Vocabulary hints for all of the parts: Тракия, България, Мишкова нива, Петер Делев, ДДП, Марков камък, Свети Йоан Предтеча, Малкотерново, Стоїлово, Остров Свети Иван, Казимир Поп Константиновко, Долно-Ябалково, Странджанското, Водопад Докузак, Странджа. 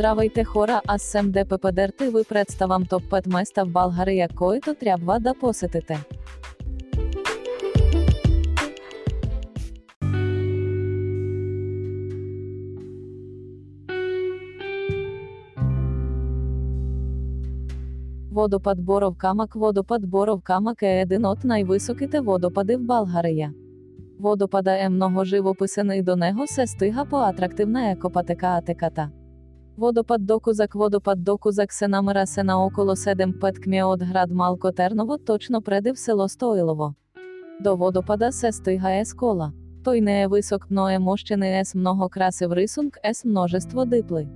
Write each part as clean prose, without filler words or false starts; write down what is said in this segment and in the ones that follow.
Здравейте хора, аз съм ДПП Дерт и ви представям топ 5 места в България, които трябва да посетите. Водопад Боров камък. Водопад Боров камък е един от най-високите водопади в България. Водопада е много живописен и до него се стига по атрактивна екопътека атеката. Водопад Докузак. Водопад Докузак се намира се на около 7-5 км от град Малкотерново, точно преди в село Стоїлово. До водопада се стига е с кола. Той не е висок, но е мощен и е с много красив рисунок, е с множество дипли.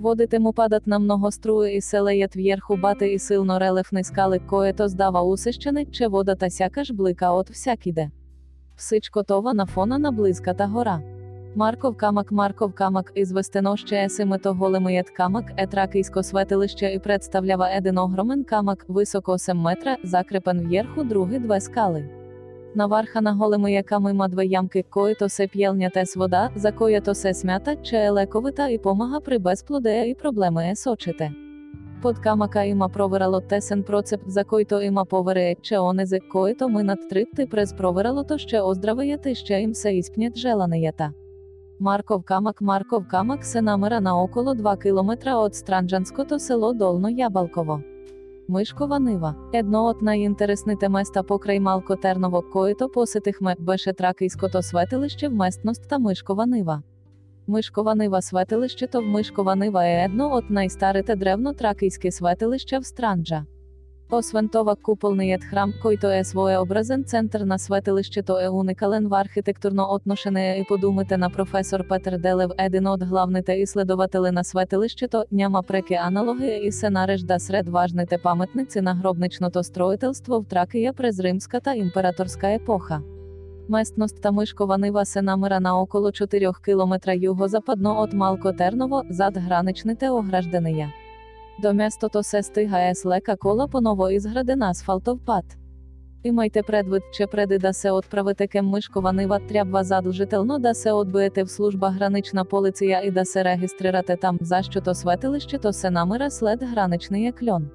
Водите му падат на много струи и се леят вверху бати и силно релефни скали, което здава усещане, че водата сякаш блика от всякиде. Всичко това на фона на близката гора. Марков камък. Марков камък, известено ще е семитоголемият камък, е тракийско светилище и представлява един огромен камък, висок 8 метра, закрепен вверху други две скали. На върха на големия камък има две ямки, които се пълнят с вода, за което се смята, че е лековита и помага при безплодие и проблеми с очите. Под камъка има проверало тесен процеп, за който има поверие, че онези, които минат трипти през провералото, ще оздравеят и ще им се изпнят желанията. Марков камък. Марков камък се намира на около 2 км от Странджанското село Долно-Ябалково. Мишкова нива. Едно от най-интересните места покрай Малкотерново, което посетихме, беше тракийското светилище в местността Мишкова нива. Мишкова нива. Светилището в Мишкова нива е едно от най-старите древно-тракийски светилища в Странджа. Освен това, куполният храм, който е своеобразен център на светилището, е уникален в архитектурно отношение и по думите на професор Петер Делев, един от главните изследователи на светилището, няма преки аналоги и се нарежда сред важните паметници на гробничното строителство в Тракия през римската імператорська епоха. Местността Мишкова нива се намира на около 4 км юго-западно от Малкотерново, зад граничните ограждения. До мястото се стига с лека кола по новоизграден асфалтов път. Имайте предвид, че преди да се отправите към Мишкова нива, трябва задължително да се отбиете в служба гранична полиция и да се регистрирате там, защото светилището се намира след граничния кльон.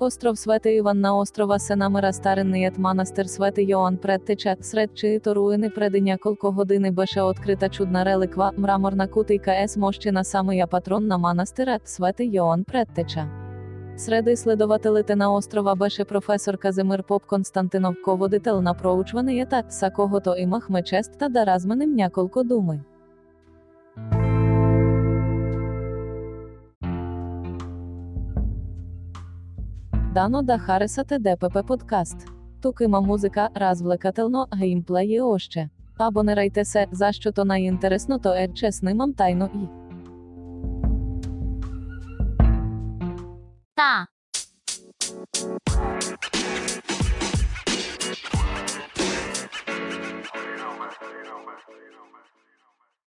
Остров Свети Иван. На острова се намира старинният манастир Свети Йоан Предтеча, сред чието руїни преди няколко години беше открита чудна реликва, мраморна кутийка с мощі на самия патрон на манастира, Свети Йоан Предтеча. Сред изследователите на острова беше професор Казимир Поп Константиновко, водител на проучванията, са когото имахме честта да разменим няколко думи. Дано да харесате ДПП подкаст. Тук има музика, развлекателно, геймплей и още. Абонирайте се, защото най-интересното е, че снимам тайно и... Та!